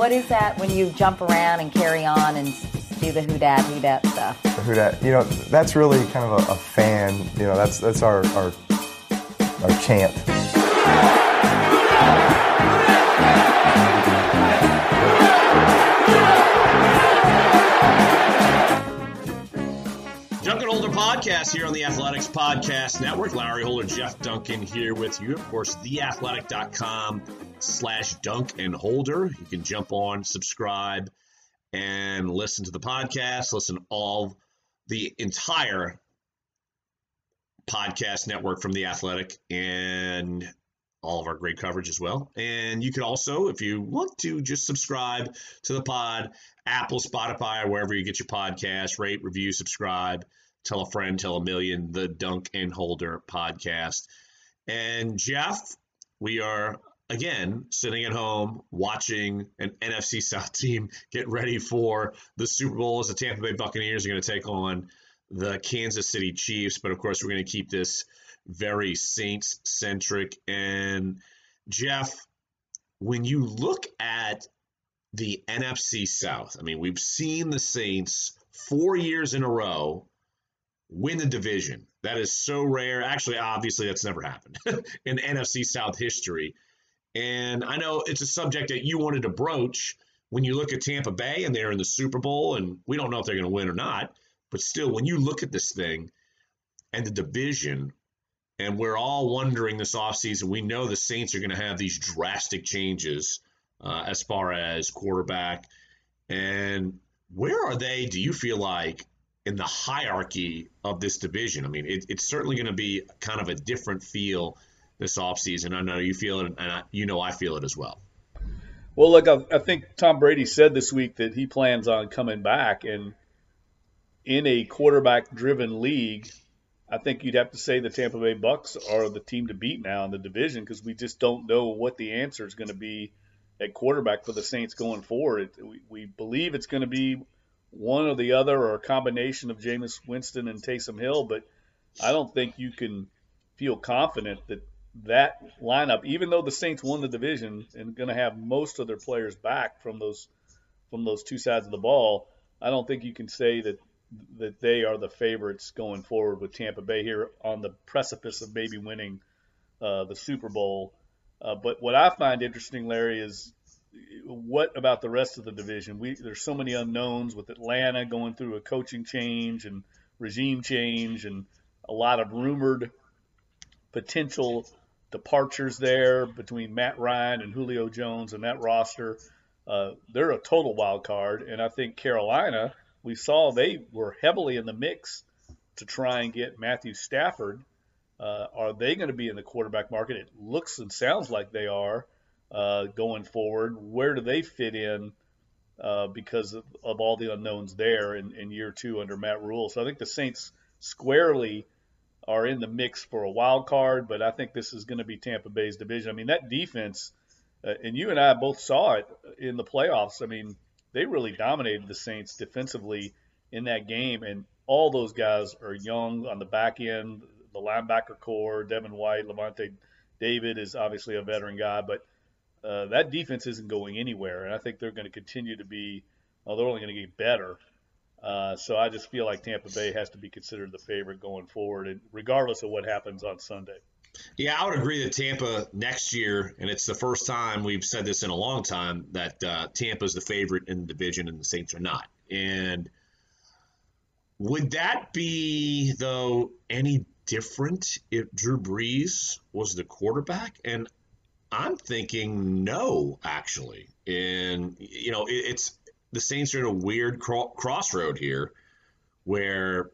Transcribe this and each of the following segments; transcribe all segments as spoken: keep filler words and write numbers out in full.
What is that when you jump around and carry on and do the who dat, who dat stuff? The who dat, you know, that's really kind of a, a fan, you know, that's that's our our, our chant. Dunk and Holder podcast here on the Athletics Podcast Network. Larry Holder, Jeff Duncan here with you. Of course, theathletic.com slash Dunk and Holder. You can jump on, subscribe, and listen to the podcast. Listen to all the entire podcast network from The Athletic and all of our great coverage as well. And you can also, if you want to, just subscribe to the pod, Apple, Spotify, wherever you get your podcast, rate, review, subscribe, tell a friend, tell a million, the Dunk and Holder podcast. And Jeff, we are, again, sitting at home watching an N F C South team get ready for the Super Bowl as the Tampa Bay Buccaneers are going to take on the Kansas City Chiefs. But, of course, we're going to keep this very Saints-centric. And, Jeff, when you look at the N F C South, I mean, we've seen the Saints four years in a row win the division. That is so rare. Actually, obviously, that's never happened in N F C South history. And I know it's a subject that you wanted to broach when you look at Tampa Bay and they're in the Super Bowl, and we don't know if they're going to win or not. But still, when you look at this thing and the division, and we're all wondering this offseason, we know the Saints are going to have these drastic changes uh, as far as quarterback. And where are they, do you feel like, in the hierarchy of this division? I mean, it, it's certainly going to be kind of a different feel this offseason. I know you feel it, and I, you know I feel it as well. Well, look, I, I think Tom Brady said this week that he plans on coming back. And in a quarterback-driven league, I think you'd have to say the Tampa Bay Bucs are the team to beat now in the division, because we just don't know what the answer is going to be at quarterback for the Saints going forward. It, we, we believe it's going to be one or the other, or a combination of Jameis Winston and Taysom Hill, but I don't think you can feel confident that that lineup, even though the Saints won the division and going to have most of their players back from those from those two sides of the ball, I don't think you can say that that they are the favorites going forward with Tampa Bay here on the precipice of maybe winning uh, the Super Bowl. Uh, but what I find interesting, Larry, is what about the rest of the division? We, there's so many unknowns with Atlanta going through a coaching change and regime change and a lot of rumored potential departures there between Matt Ryan and Julio Jones and that roster. Uh, they're a total wild card. And I think Carolina, we saw they were heavily in the mix to try and get Matthew Stafford. Uh, are they going to be in the quarterback market? It looks and sounds like they are uh, going forward. Where do they fit in uh, because of, of all the unknowns there in, in year two under Matt Rule? So I think the Saints squarely are in the mix for a wild card, but I think this is going to be Tampa Bay's division. I mean, that defense, uh, and you and I both saw it in the playoffs. I mean, they really dominated the Saints defensively in that game, and all those guys are young on the back end. The linebacker core, Devin White, Levante David is obviously a veteran guy, but uh, that defense isn't going anywhere, and I think they're going to continue to be, well, they're only going to get better. Uh, so I just feel like Tampa Bay has to be considered the favorite going forward, and regardless of what happens on Sunday. Yeah, I would agree that Tampa next year, and it's the first time we've said this in a long time, that uh, Tampa is the favorite in the division and the Saints are not. And would that be, though, any different if Drew Brees was the quarterback? And I'm thinking no, actually. And, you know, it, it's – the Saints are at a weird crossroad here where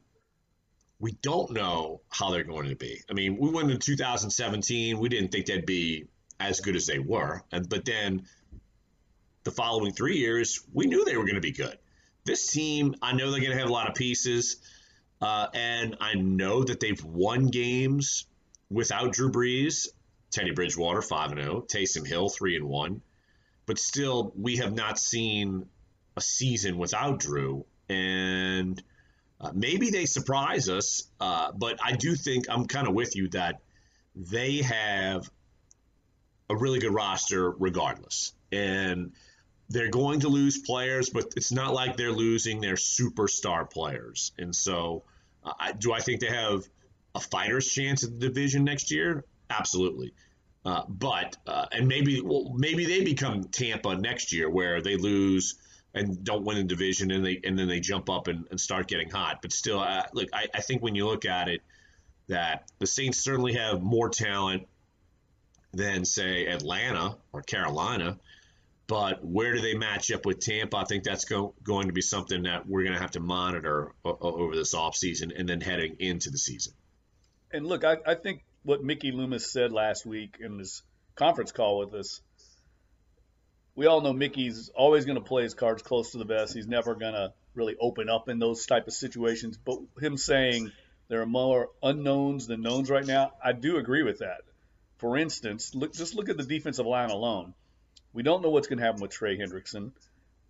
we don't know how they're going to be. I mean, we went into two thousand seventeen. We didn't think they'd be as good as they were. And, but then the following three years, we knew they were going to be good. This team, I know they're going to have a lot of pieces, uh, and I know that they've won games without Drew Brees. Teddy Bridgewater, five and oh. Taysom Hill, three and one. But still, we have not seen a season without Drew, and uh, maybe they surprise us, uh, but I do think I'm kind of with you that they have a really good roster regardless. And they're going to lose players, but it's not like they're losing their superstar players. And so uh, I, do I think they have a fighter's chance at the division next year? Absolutely. Uh, but uh, and maybe well, maybe they become Tampa next year, where they lose and don't win a division, and they and then they jump up and, and start getting hot. But still, uh, look, I, I think when you look at it, that the Saints certainly have more talent than, say, Atlanta or Carolina. But where do they match up with Tampa? I think that's go, going to be something that we're going to have to monitor o- over this offseason and then heading into the season. And look, I, I think what Mickey Loomis said last week in his conference call with us, we all know Mickey's always going to play his cards close to the vest. He's never going to really open up in those type of situations. But him saying there are more unknowns than knowns right now, I do agree with that. For instance, look, just look at the defensive line alone. We don't know what's going to happen with Trey Hendrickson.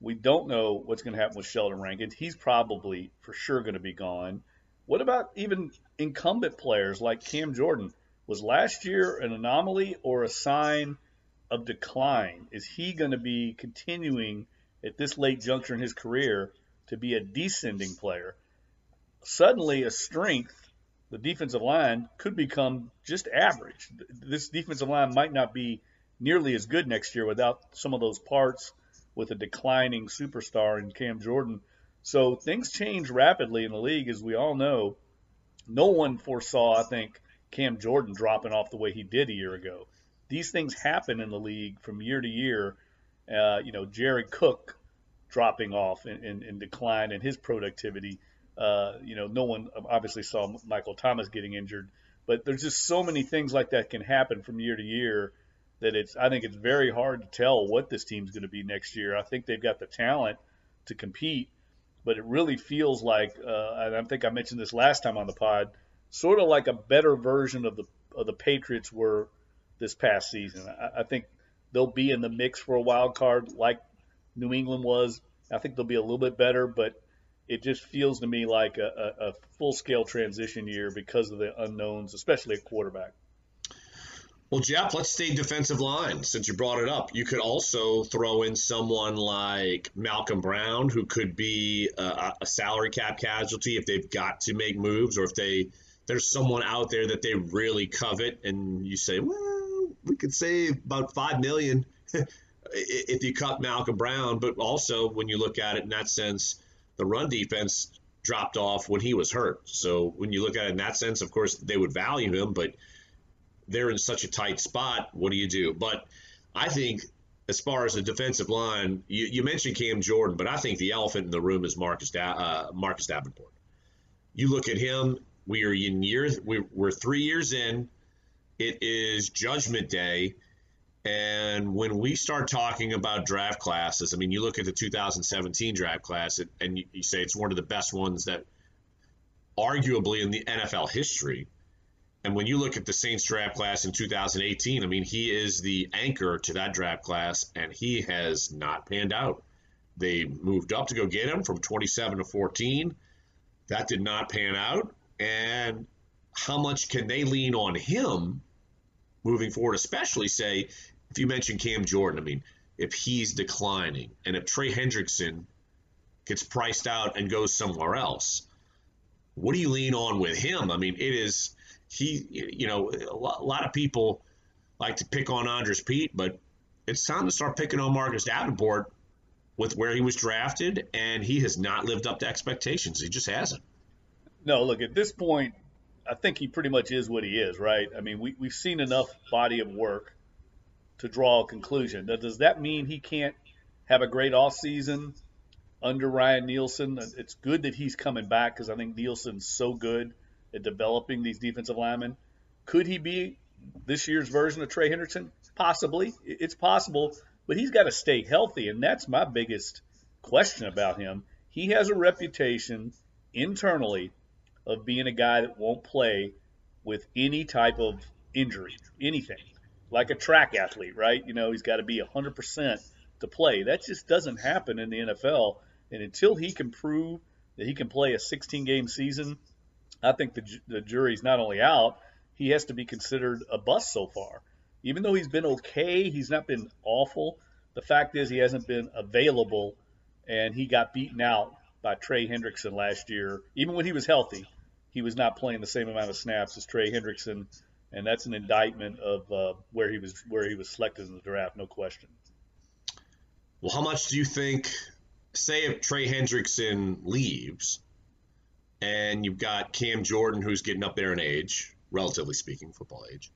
We don't know what's going to happen with Sheldon Rankins. He's probably for sure going to be gone. What about even incumbent players like Cam Jordan? Was last year an anomaly or a sign of decline? Is he going to be continuing at this late juncture in his career to be a descending player? Suddenly a strength, the defensive line, could become just average. This defensive line might not be nearly as good next year without some of those parts, with a declining superstar in Cam Jordan. So things change rapidly in the league, as we all know. No one foresaw, I think, Cam Jordan dropping off the way he did a year ago. These things happen in the league from year to year. Uh, you know, Jared Cook dropping off in, in, in decline in his productivity. Uh, you know, no one obviously saw Michael Thomas getting injured. But there's just so many things like that can happen from year to year, that it's, I think it's very hard to tell what this team's going to be next year. I think they've got the talent to compete, but it really feels like, uh, and I think I mentioned this last time on the pod, sort of like a better version of the of the Patriots were this past season. I, I think they'll be in the mix for a wild card like New England was. I think they'll be a little bit better, but it just feels to me like a, a, a full-scale transition year because of the unknowns, especially at quarterback. Well, Jeff, let's stay defensive line since you brought it up. You could also throw in someone like Malcolm Brown, who could be a, a salary cap casualty if they've got to make moves, or if they there's someone out there that they really covet, and you say, well, we could save about five million dollars if you cut Malcolm Brown. But also, when you look at it in that sense, the run defense dropped off when he was hurt. So when you look at it in that sense, of course, they would value him, but they're in such a tight spot, what do you do? But I think as far as the defensive line, you, you mentioned Cam Jordan, but I think the elephant in the room is Marcus da- uh, Marcus Davenport. You look at him, we are in years, we, we're three years in, it is Judgment Day, and when we start talking about draft classes, I mean, you look at the two thousand seventeen draft class, and, and you, you say it's one of the best ones that arguably in the N F L history. And when you look at the Saints draft class in two thousand eighteen, I mean, he is the anchor to that draft class, and he has not panned out. They moved up to go get him from twenty-seven to fourteen. That did not pan out. And how much can they lean on him moving forward, especially, say, if you mention Cam Jordan, I mean, if he's declining and if Trey Hendrickson gets priced out and goes somewhere else, what do you lean on with him? I mean, it is... He, you know, a lot of people like to pick on Andres Pete, but it's time to start picking on Marcus Davenport with where he was drafted, and he has not lived up to expectations. He just hasn't. No, look, at this point, I think he pretty much is what he is, right? I mean, we, we've seen enough body of work to draw a conclusion. Now, does that mean he can't have a great offseason under Ryan Nielsen? It's good that he's coming back, because I think Nielsen's so good at developing these defensive linemen. Could he be this year's version of Trey Hendrickson? Possibly. It's possible, but he's got to stay healthy, and that's my biggest question about him. He has a reputation internally of being a guy that won't play with any type of injury, anything, like a track athlete, right? You know, he's got to be one hundred percent to play. That just doesn't happen in the N F L, and until he can prove that he can play a sixteen-game season, I think the, the jury's not only out, he has to be considered a bust so far. Even though he's been okay, he's not been awful. The fact is he hasn't been available, and he got beaten out by Trey Hendrickson last year. Even when he was healthy, he was not playing the same amount of snaps as Trey Hendrickson, and that's an indictment of uh, where he was where he was selected in the draft, no question. Well, how much do you think, say if Trey Hendrickson leaves and you've got Cam Jordan, who's getting up there in age, relatively speaking, football age,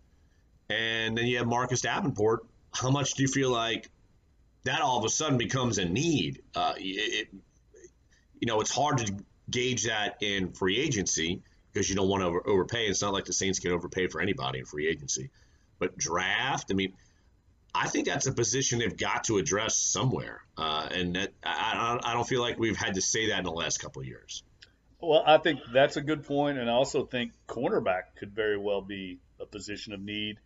and then you have Marcus Davenport, how much do you feel like that all of a sudden becomes a need? Uh, it, you know, it's hard to gauge that in free agency because you don't want to over- overpay. It's not like the Saints can overpay for anybody in free agency. But draft, I mean, I think that's a position they've got to address somewhere. Uh, and that, I, I don't feel like we've had to say that in the last couple of years. Well, I think that's a good point, and I also think cornerback could very well be a position of need,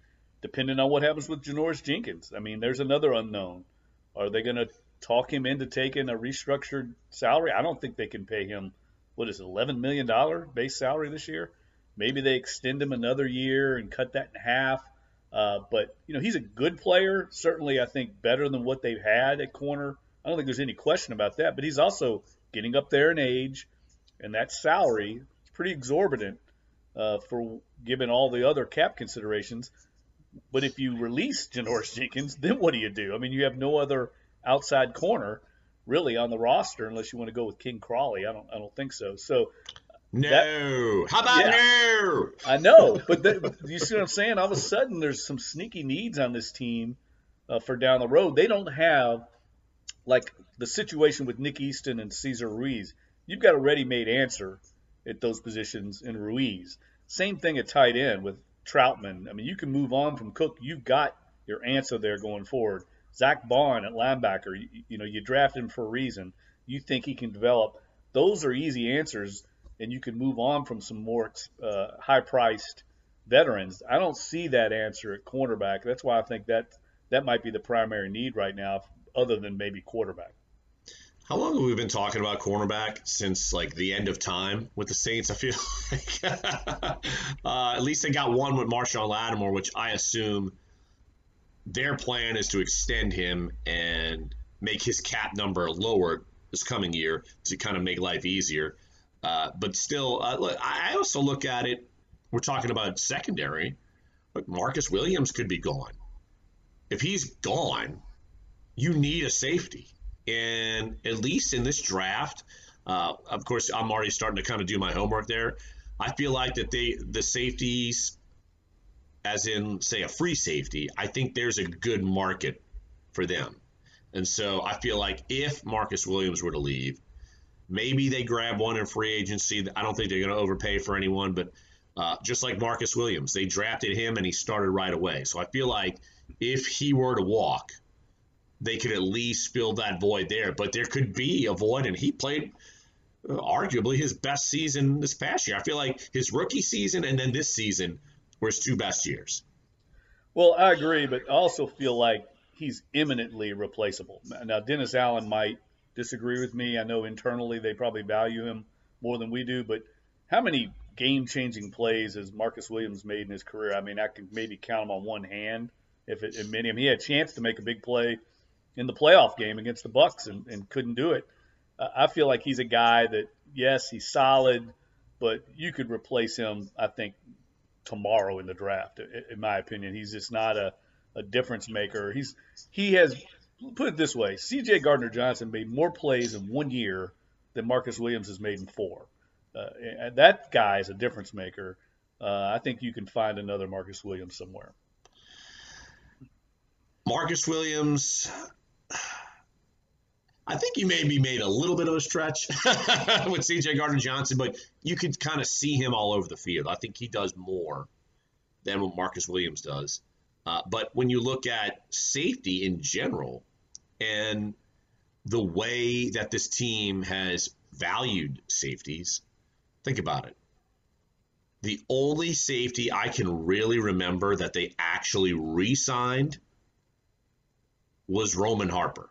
depending on what happens with Janoris Jenkins. I mean, there's another unknown. Are they going to talk him into taking a restructured salary? I don't think they can pay him, what is it, eleven million dollars base salary this year? Maybe they extend him another year and cut that in half. Uh, but, you know, he's a good player, certainly I think better than what they've had at corner. I don't think there's any question about that. But he's also getting up there in age, and that salary is pretty exorbitant uh, for given all the other cap considerations. But if you release Janoris Jenkins, then what do you do? I mean, you have no other outside corner really on the roster unless you want to go with King Crawley. I don't I don't think so. So no. That, How about yeah, no? I know, but that, you see what I'm saying? All of a sudden there's some sneaky needs on this team uh, for down the road. They don't have like the situation with Nick Easton and Cesar Ruiz. You've got a ready-made answer at those positions in Ruiz. Same thing at tight end with Troutman. I mean, you can move on from Cook. You've got your answer there going forward. Zach Bond at linebacker, you, you know, you draft him for a reason. You think he can develop. Those are easy answers, and you can move on from some more uh, high-priced veterans. I don't see that answer at cornerback. That's why I think that that might be the primary need right now, other than maybe quarterback. How long have we been talking about cornerback? Since, like, the end of time with the Saints, I feel like. uh, at least they got one with Marshawn Lattimore, which I assume their plan is to extend him and make his cap number lower this coming year to kind of make life easier. Uh, but still, uh, look, I also look at it, we're talking about secondary, but Marcus Williams could be gone. If he's gone, you need a safety. And at least in this draft, uh, of course, I'm already starting to kind of do my homework there. I feel like that they the safeties, as in, say, a free safety, I think there's a good market for them. And so I feel like if Marcus Williams were to leave, maybe they grab one in free agency. I don't think they're going to overpay for anyone, but uh, just like Marcus Williams, they drafted him and he started right away. So I feel like if he were to walk, they could at least fill that void there. But there could be a void, and he played uh, arguably his best season this past year. I feel like his rookie season and then this season were his two best years. Well, I agree, but I also feel like he's imminently replaceable. Now, Dennis Allen might disagree with me. I know internally they probably value him more than we do, but how many game-changing plays has Marcus Williams made in his career? I mean, I could maybe count them on one hand. If it, if many, I mean, he had a chance to make a big play in the playoff game against the Bucs and, and couldn't do it. Uh, I feel like he's a guy that, yes, he's solid, but you could replace him, I think, tomorrow in the draft, in my opinion. He's just not a, a difference maker. He's He has, put it this way, C J. Gardner-Johnson made more plays in one year than Marcus Williams has made in four. Uh, and that guy is a difference maker. Uh, I think you can find another Marcus Williams somewhere. Marcus Williams... I think you maybe made a little bit of a stretch with C J. Gardner-Johnson, but you could kind of see him all over the field. I think he does more than what Marcus Williams does. Uh, but when you look at safety in general and the way that this team has valued safeties, think about it. The only safety I can really remember that they actually re-signed was Roman Harper.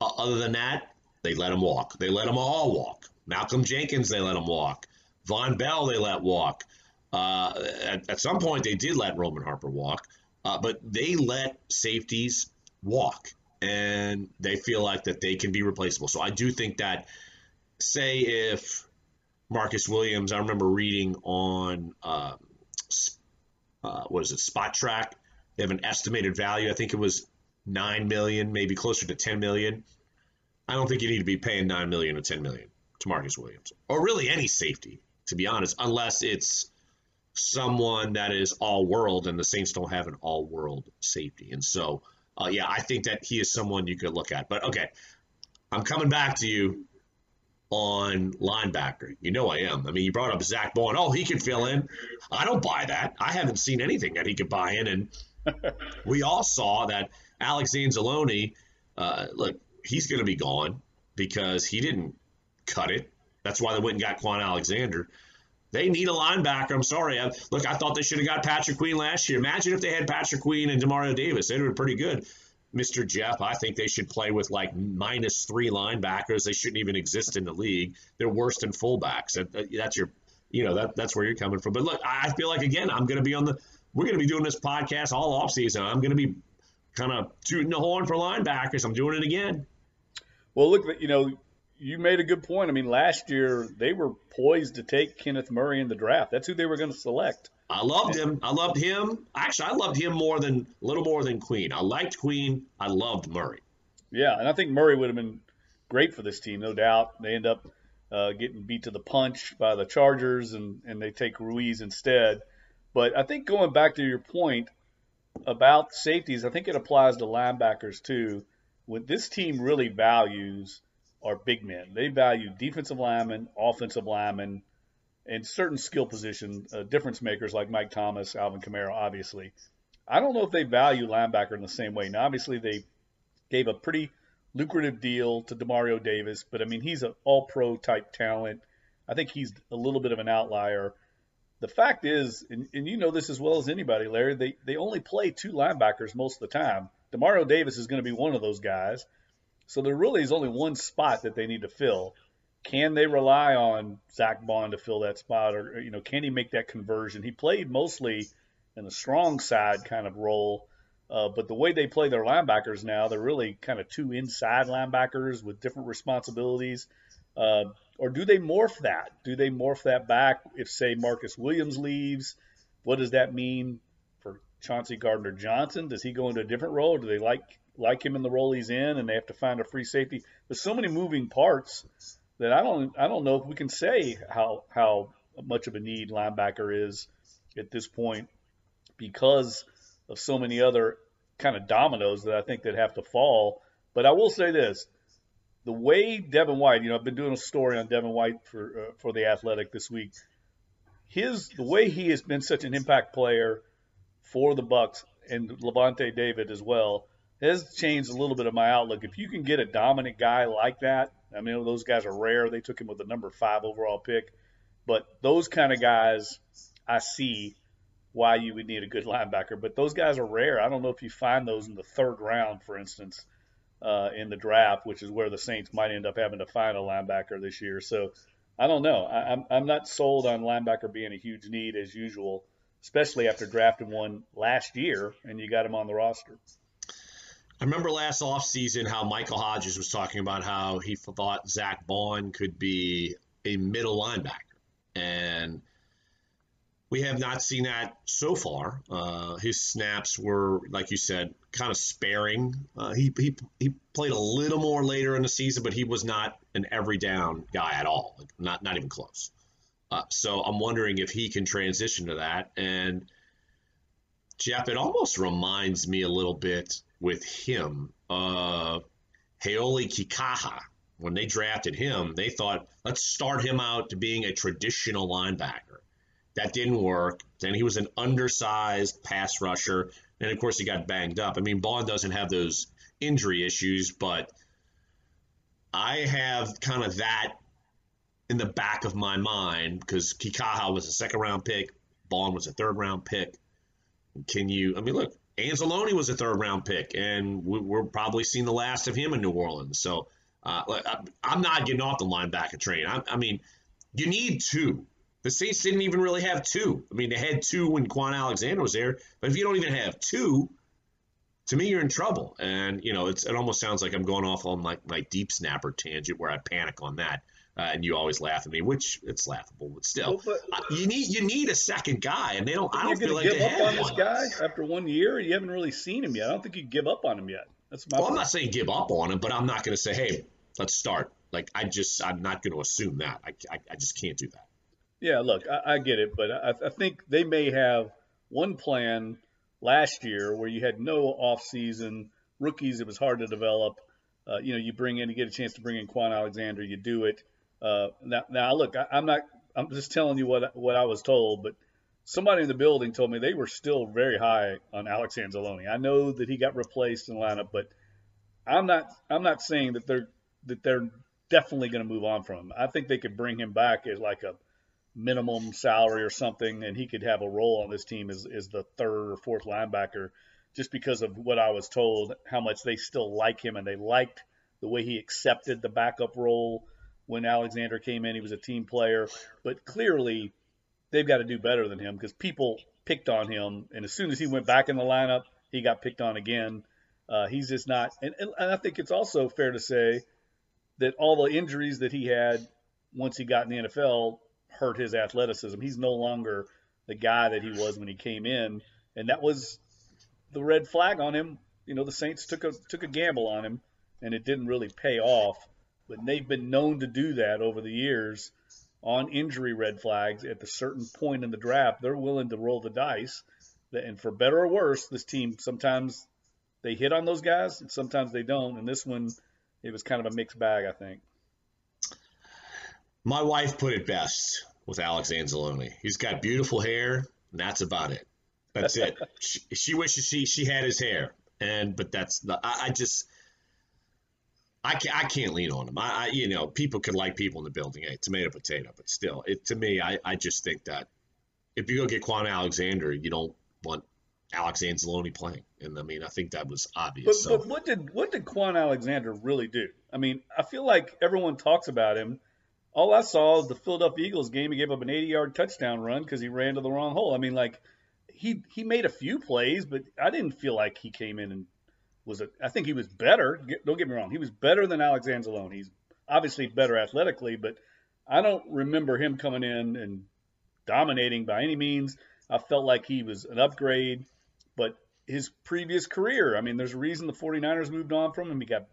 Uh, other than that, they let him walk. They let them all walk. Malcolm Jenkins, they let him walk. Von Bell, they let walk. Uh, at, at some point, they did let Roman Harper walk, uh, but they let safeties walk. and they feel like that they can be replaceable. So I do think that, say if Marcus Williams, I remember reading on um, uh, what is it, Spot Track, they have an estimated value. I think it was nine million dollars, maybe closer to ten million dollars. I don't think you need to be paying nine million dollars or ten million dollars to Marcus Williams, or really any safety, to be honest, unless it's someone that is all-world, and the Saints don't have an all-world safety. And so, uh, yeah, I think that he is someone you could look at. But, okay, I'm coming back to you on linebacker. You know I am. I mean, you brought up Zach Bond. Oh, he could fill in. I don't buy that. I haven't seen anything that he could buy in. And we all saw that Alex Anzalone, uh, look, he's going to be gone because he didn't cut it. That's why they went and got Kwon Alexander. They need a linebacker. I'm sorry. I, look, I thought they should have got Patrick Queen last year. Imagine if they had Patrick Queen and DeMario Davis. They'd have been pretty good. Mister Jeff, I think they should play with like minus three linebackers. They shouldn't even exist in the league. They're worse than fullbacks. That, that's your, you know, that that's where you're coming from. But look, I feel like, again, I'm going to be on the, we're going to be doing this podcast all offseason. I'm going to be kind of tooting the horn for linebackers. I'm doing it again. Well, look, you know, you made a good point. I mean, last year they were poised to take Kenneth Murray in the draft. That's who they were going to select. I loved him. I loved him. Actually, I loved him more than a little more than Queen. I liked Queen. I loved Murray. Yeah, and I think Murray would have been great for this team, no doubt. They end up uh, getting beat to the punch by the Chargers, and, and they take Ruiz instead. But I think going back to your point about safeties, I think it applies to linebackers too. What this team really values are big men. They value defensive linemen, offensive linemen, and certain skill position uh, difference makers like Mike Thomas, Alvin Kamara, obviously. I don't know if they value linebacker in the same way. Now, obviously, they gave a pretty lucrative deal to DeMario Davis, but, I mean, he's an all-pro type talent. I think he's a little bit of an outlier. The fact is, and, and you know this as well as anybody, Larry, they, they only play two linebackers most of the time. DeMario Davis is going to be one of those guys. So there really is only one spot that they need to fill. Can they rely on Zach Bond to fill that spot, or you know, can he make that conversion? He played mostly in a strong side kind of role, uh, but the way they play their linebackers now, they're really kind of two inside linebackers with different responsibilities. Uh, or do they morph that? Do they morph that back if, say, Marcus Williams leaves? What does that mean for Chauncey Gardner-Johnson? Does he go into a different role, or do they like like him in the role he's in, and they have to find a free safety? There's so many moving parts that I don't I don't know if we can say how how much of a need linebacker is at this point, because of so many other kind of dominoes that I think that have to fall. But I will say this, the way Devin White, you know, I've been doing a story on Devin White for uh, for The Athletic this week. His the way he has been such an impact player for the Bucs, and Levante David as well, has changed a little bit of my outlook. If you can get a dominant guy like that, I mean, those guys are rare. They took him with the number five overall pick. But those kind of guys, I see why you would need a good linebacker. But those guys are rare. I don't know if you find those in the third round, for instance, uh, in the draft, which is where the Saints might end up having to find a linebacker this year. So I don't know. I, I'm, I'm not sold on linebacker being a huge need as usual, especially after drafting one last year and you got him on the roster. I remember last offseason how Michael Hodges was talking about how he thought Zach Bond could be a middle linebacker. And we have not seen that so far. Uh, his snaps were, like you said, kind of sparing. Uh, he, he he played a little more later in the season, but he was not an every down guy at all, not, not even close. Uh, so I'm wondering if he can transition to that. And, Jeff, it almost reminds me a little bit with him, uh, Heoli Kikaha. When they drafted him, they thought, let's start him out to being a traditional linebacker. That didn't work. Then he was an undersized pass rusher. And, of course, he got banged up. I mean, Bond doesn't have those injury issues, but I have kind of that in the back of my mind, because Kikaha was a second-round pick. Bond was a third-round pick. Can you – I mean, look, Anzalone was a third-round pick, and we, we're probably seeing the last of him in New Orleans. So uh, I, I'm not getting off the linebacker train. I, I mean, you need two. The Saints didn't even really have two. I mean, they had two when Kwon Alexander was there, but if you don't even have two, to me, you're in trouble. And, you know, it's it almost sounds like I'm going off on like my, my deep snapper tangent where I panic on that. Uh, and you always laugh at me, which it's laughable, but still, well, but, uh, you need you need a second guy, and they don't. I don't feel like they have one. You're going to give up on this guy after one year, and you haven't really seen him yet. I don't think you give up on him yet. That's my. Well, point. I'm not saying give up on him, but I'm not going to say, hey, let's start. Like I just, I'm not going to assume that. I, I, I just can't do that. Yeah, look, I, I get it, but I, I think they may have one plan last year where you had no off season rookies. It was hard to develop. Uh, you know, you bring in, you get a chance to bring in Kwon Alexander, you do it. Uh, now, now, look, I, I'm not. I'm just telling you what what I was told. But somebody in the building told me they were still very high on Alex Anzalone. I know that he got replaced in the lineup, but I'm not. I'm not saying that they're that they're definitely going to move on from him. I think they could bring him back as like a minimum salary or something, and he could have a role on this team as as the third or fourth linebacker, just because of what I was told, how much they still like him and they liked the way he accepted the backup role. When Alexander came in, he was a team player, but clearly they've got to do better than him because people picked on him. And as soon as he went back in the lineup, he got picked on again. Uh, he's just not. And, and I think it's also fair to say that all the injuries that he had once he got in the N F L hurt his athleticism. He's no longer the guy that he was when he came in. And that was the red flag on him. You know, the Saints took a, took a gamble on him and it didn't really pay off. But they've been known to do that over the years on injury red flags. At a certain point in the draft, they're willing to roll the dice. And for better or worse, this team, sometimes they hit on those guys and sometimes they don't. And this one, it was kind of a mixed bag, I think. My wife put it best with Alex Anzalone. He's got beautiful hair, and that's about it. That's it. She, she wishes she she had his hair. and But that's the – I just – I can't, I can't lean on him. I, I, you know, people could like people in the building. Hey, tomato, potato. But still, it to me, I, I just think that if you go get Kwon Alexander, you don't want Alex Anzalone playing. And, I mean, I think that was obvious. But, so. but what did what did Kwon Alexander really do? I mean, I feel like everyone talks about him. All I saw was the Philadelphia Eagles game. He gave up an eighty-yard touchdown run because he ran to the wrong hole. I mean, like, he, he made a few plays, but I didn't feel like he came in and – Was it? I think he was better. Don't get me wrong. He was better than Alex Anzalone. He's obviously better athletically, but I don't remember him coming in and dominating by any means. I felt like he was an upgrade, but his previous career, I mean, there's a reason the 49ers moved on from him. He got,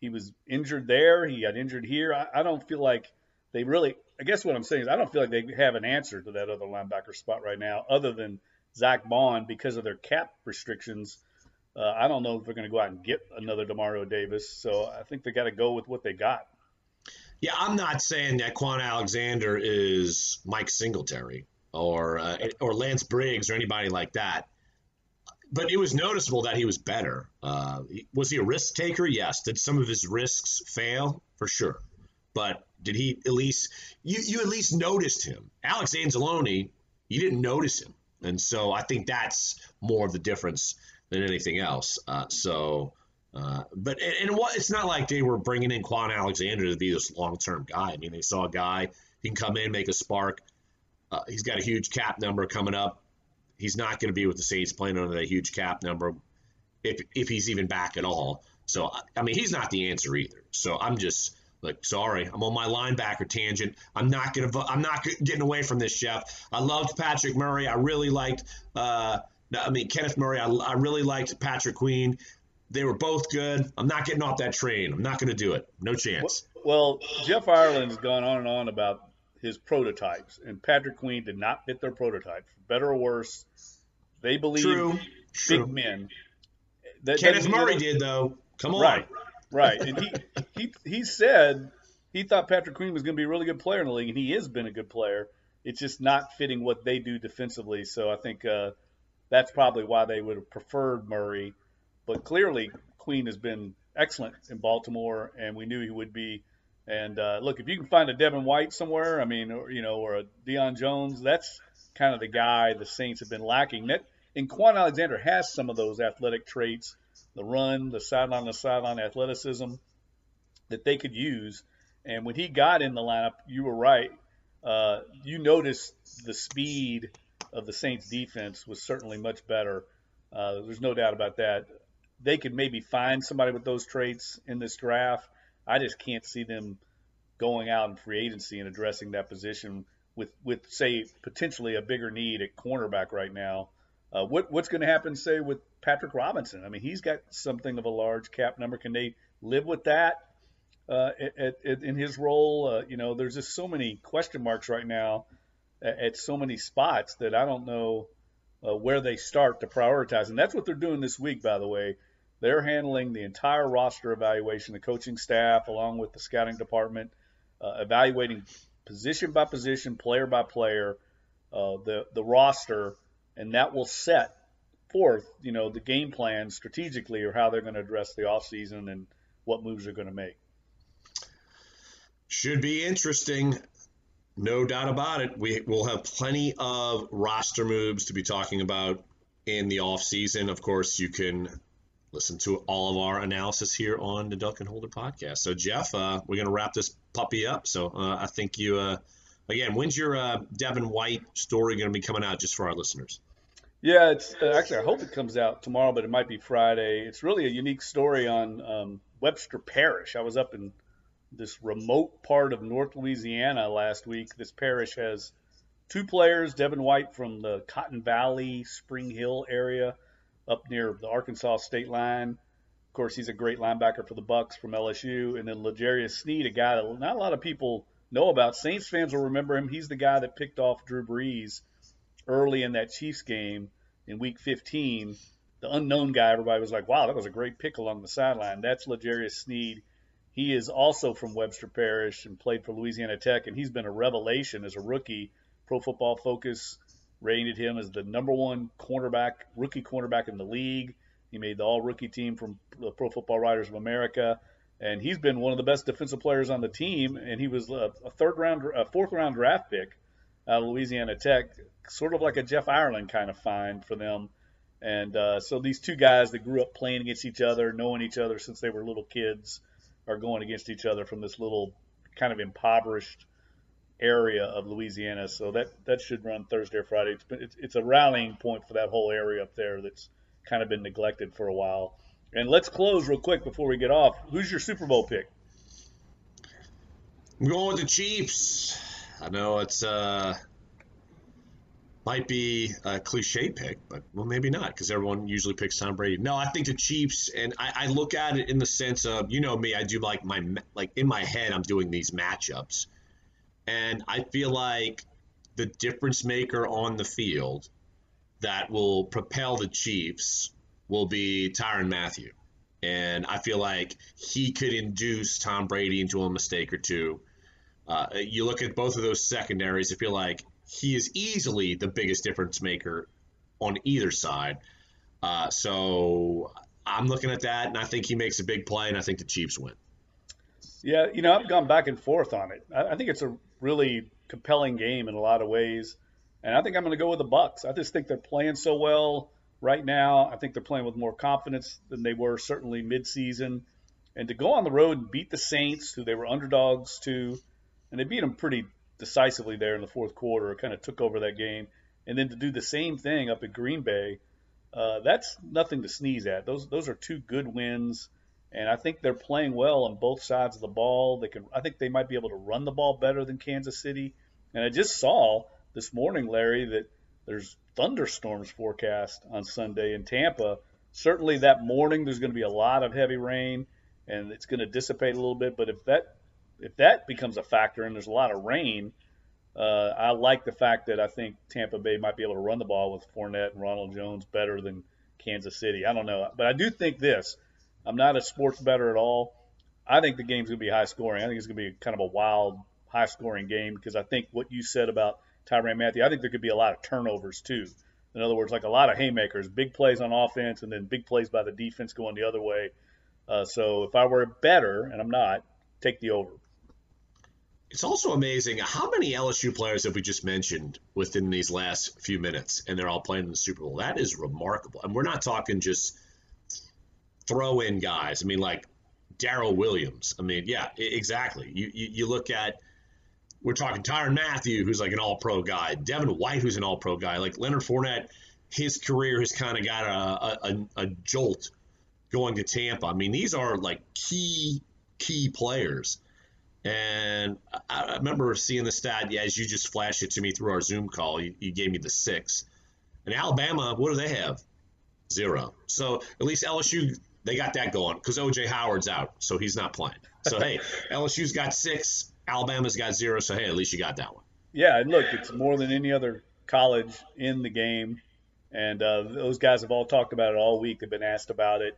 he was injured there. He got injured here. I, I don't feel like they really, I guess what I'm saying is I don't feel like they have an answer to that other linebacker spot right now, other than Zach Bond because of their cap restrictions. Uh, I don't know if they're going to go out and get another DeMario Davis, so I think they got to go with what they got. Yeah, I'm not saying that Kwon Alexander is Mike Singletary or uh, or Lance Briggs or anybody like that, but it was noticeable that he was better. Uh, was he a risk taker? Yes. Did some of his risks fail? For sure. But did he at least you you at least noticed him? Alex Anzalone, you didn't notice him, and so I think that's more of the difference than anything else. Uh, so, uh, but and, and what, it's not like they were bringing in Kwon Alexander to be this long-term guy. I mean, they saw a guy, he can come in, make a spark. Uh, he's got a huge cap number coming up. He's not going to be with the Saints playing under that huge cap number if if he's even back at all. So, I mean, he's not the answer either. So I'm just like, sorry, I'm on my linebacker tangent. I'm not going to, I'm not getting away from this, Jeff. I loved Patrick Murray. I really liked, uh, I mean, Kenneth Murray, I, I really liked Patrick Queen. They were both good. I'm not getting off that train. I'm not going to do it. No chance. Well, well, Jeff Ireland has gone on and on about his prototypes, and Patrick Queen did not fit their prototype. Better or worse, they believe True. big True. men. That, Kenneth that, Murray did, though. Come on. Right, right. And he, he, he said he thought Patrick Queen was going to be a really good player in the league, and he has been a good player. It's just not fitting what they do defensively, so I think uh, – that's probably why they would have preferred Murray. But clearly, Queen has been excellent in Baltimore, and we knew he would be. And, uh, look, if you can find a Devin White somewhere, I mean, or, you know, or a Deion Jones, that's kind of the guy the Saints have been lacking. That, and Kwon Alexander has some of those athletic traits, the run, the sideline-to-sideline athleticism that they could use. And when he got in the lineup, you were right. Uh, you noticed the speed of the Saints defense was certainly much better. Uh, there's no doubt about that. they could maybe find somebody with those traits in this draft. I just can't see them going out in free agency and addressing that position with, with say, potentially a bigger need at cornerback right now. Uh, what what's going to happen, say, with Patrick Robinson? I mean, he's got something of a large cap number. Can they live with that uh, at, at, in his role? Uh, you know, there's just so many question marks right now at, at so many spots that I don't know uh, where they start to prioritize. And that's what they're doing this week, by the way. They're handling the entire roster evaluation, the coaching staff, along with the scouting department, uh, evaluating position by position, player by player, uh, the, the roster, and that will set forth, you know, the game plan strategically or how they're going to address the offseason and what moves they're going to make. Should be interesting. No doubt about it. We will have plenty of roster moves to be talking about in the offseason. Of course, you can listen to all of our analysis here on the Dunk and Holder podcast. So, Jeff, uh, we're going to wrap this puppy up. So uh, I think you uh, – Again, when's your uh, Devin White story going to be coming out, just for our listeners? Yeah, it's uh, actually I hope it comes out tomorrow, but it might be Friday. It's really a unique story on um, Webster Parish. I was up in this remote part of North Louisiana last week. This parish has two players, Devin White from the Cotton Valley, Spring Hill area up near the Arkansas state line. Of course, he's a great linebacker for the Bucs from L S U. And then Lejarius Sneed, a guy that not a lot of people – know about. Saints fans will remember him. He's the guy that picked off Drew Brees early in that Chiefs game in week fifteen. The unknown guy, everybody was like, wow, that was a great pick along the sideline. That's Lejarius Sneed. He is also from Webster Parish and played for Louisiana Tech, and he's been a revelation as a rookie. Pro Football Focus rated him as the number one cornerback, rookie cornerback in the league. He made the all-rookie team from the Pro Football Writers of America. And he's been one of the best defensive players on the team, and he was a third round, a fourth round draft pick out of Louisiana Tech, sort of like a Jeff Ireland kind of find for them. And uh, so these two guys that grew up playing against each other, knowing each other since they were little kids, are going against each other from this little kind of impoverished area of Louisiana. So that, that should run Thursday or Friday. It's, been, it's, it's a rallying point for that whole area up there that's kind of been neglected for a while. And let's close real quick before we get off. Who's your Super Bowl pick? I'm going with the Chiefs. I know it's uh, might be a cliche pick, but well, maybe not, because everyone usually picks Tom Brady. No, I think the Chiefs, and I, I look at it in the sense of, you know me, I do like my like in my head, I'm doing these matchups, and I feel like the difference maker on the field that will propel the Chiefs will be Tyrann Mathieu. And I feel like he could induce Tom Brady into a mistake or two. Uh, you look at both of those secondaries, I feel like he is easily the biggest difference maker on either side. Uh, so I'm looking at that, and I think he makes a big play, and I think the Chiefs win. Yeah, you know, I've gone back and forth on it. I think it's a really compelling game in a lot of ways. And I think I'm going to go with the Bucs. I just think they're playing so well. Right now, I think they're playing with more confidence than they were certainly midseason. And to go on the road and beat the Saints, who they were underdogs to, and they beat them pretty decisively there in the fourth quarter, kind of took over that game. And then to do the same thing up at Green Bay, uh, that's nothing to sneeze at. Those those are two good wins, and I think they're playing well on both sides of the ball. They can, I think they might be able to run the ball better than Kansas City. And I just saw this morning, Larry, that there's thunderstorms forecast on Sunday in Tampa. Certainly that morning there's going to be a lot of heavy rain, and it's going to dissipate a little bit. But if that if that becomes a factor and there's a lot of rain, uh, I like the fact that I think Tampa Bay might be able to run the ball with Fournette and Ronald Jones better than Kansas City. I don't know. But I do think this. I'm not a sports bettor at all. I think the game's going to be high scoring. I think it's going to be kind of a wild, high-scoring game because I think what you said about Tyrann Mathieu, I think there could be a lot of turnovers too. In other words, like a lot of haymakers, big plays on offense and then big plays by the defense going the other way. Uh, so if I were better, and I'm not, take the over. It's also amazing how many L S U players have we just mentioned within these last few minutes, and they're all playing in the Super Bowl. That is remarkable. And we're not talking just throw-in guys. I mean, like Darrell Williams. I mean, yeah, exactly. You, you, you look at – we're talking Tyrann Mathieu, who's like an all-pro guy. Devin White, who's an all-pro guy. Like Leonard Fournette, his career has kind of got a, a, a jolt going to Tampa. I mean, these are like key, key players. And I remember seeing the stat as you just flashed it to me through our Zoom call. You, you gave me the six. And Alabama, what do they have? Zero. So at least L S U, they got that going because O J Howard's out, so he's not playing. So, hey, L S U's got six, Alabama's got zero, so, hey, at least you got that one. Yeah, and look, it's more than any other college in the game. And uh, those guys have all talked about it all week. They've been asked about it.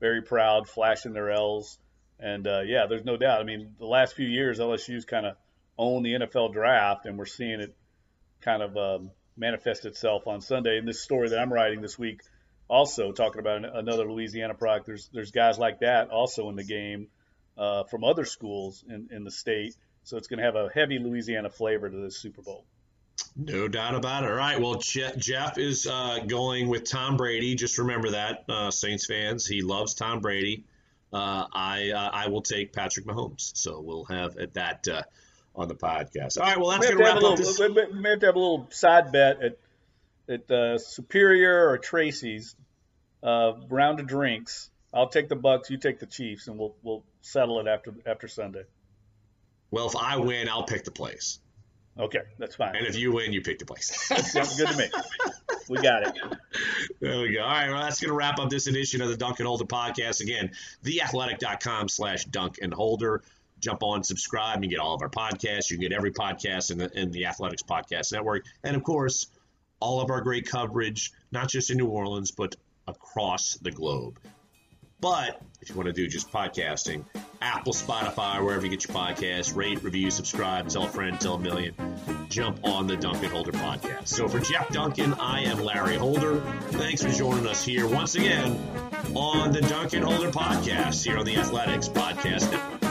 Very proud, flashing their L's. And, uh, yeah, there's no doubt. I mean, the last few years, L S U's kind of owned the N F L draft, and we're seeing it kind of um, manifest itself on Sunday. And this story that I'm writing this week also talking about another Louisiana product, there's there's guys like that also in the game uh, from other schools in, in the state. So it's going to have a heavy Louisiana flavor to this Super Bowl. No doubt about it. All right. Well, Je- Jeff is uh, going with Tom Brady. Just remember that, uh, Saints fans. He loves Tom Brady. Uh, I uh, I will take Patrick Mahomes. So we'll have at that uh, on the podcast. All right. Well, that's going to wrap up little, this. We may have to have a little side bet at at uh, Superior or Tracy's uh, round of drinks. I'll take the Bucs. You take the Chiefs, and we'll we'll settle it after after Sunday. Well, if I win, I'll pick the place. Okay, that's fine. And if you win, you pick the place. Sounds good to me. We got it. There we go. All right, well, that's going to wrap up this edition of the Dunk and Holder podcast. Again, theathletic.com slash dunk and holder. Jump on, subscribe, and get all of our podcasts. You can get every podcast in the, in the Athletics Podcast Network. And, of course, all of our great coverage, not just in New Orleans, but across the globe. But if you want to do just podcasting, Apple, Spotify, wherever you get your podcasts, rate, review, subscribe, tell a friend, tell a million. Jump on the Duncan Holder podcast. So for Jeff Duncan, I am Larry Holder. Thanks for joining us here once again on the Duncan Holder podcast here on the Athletics Podcast Network.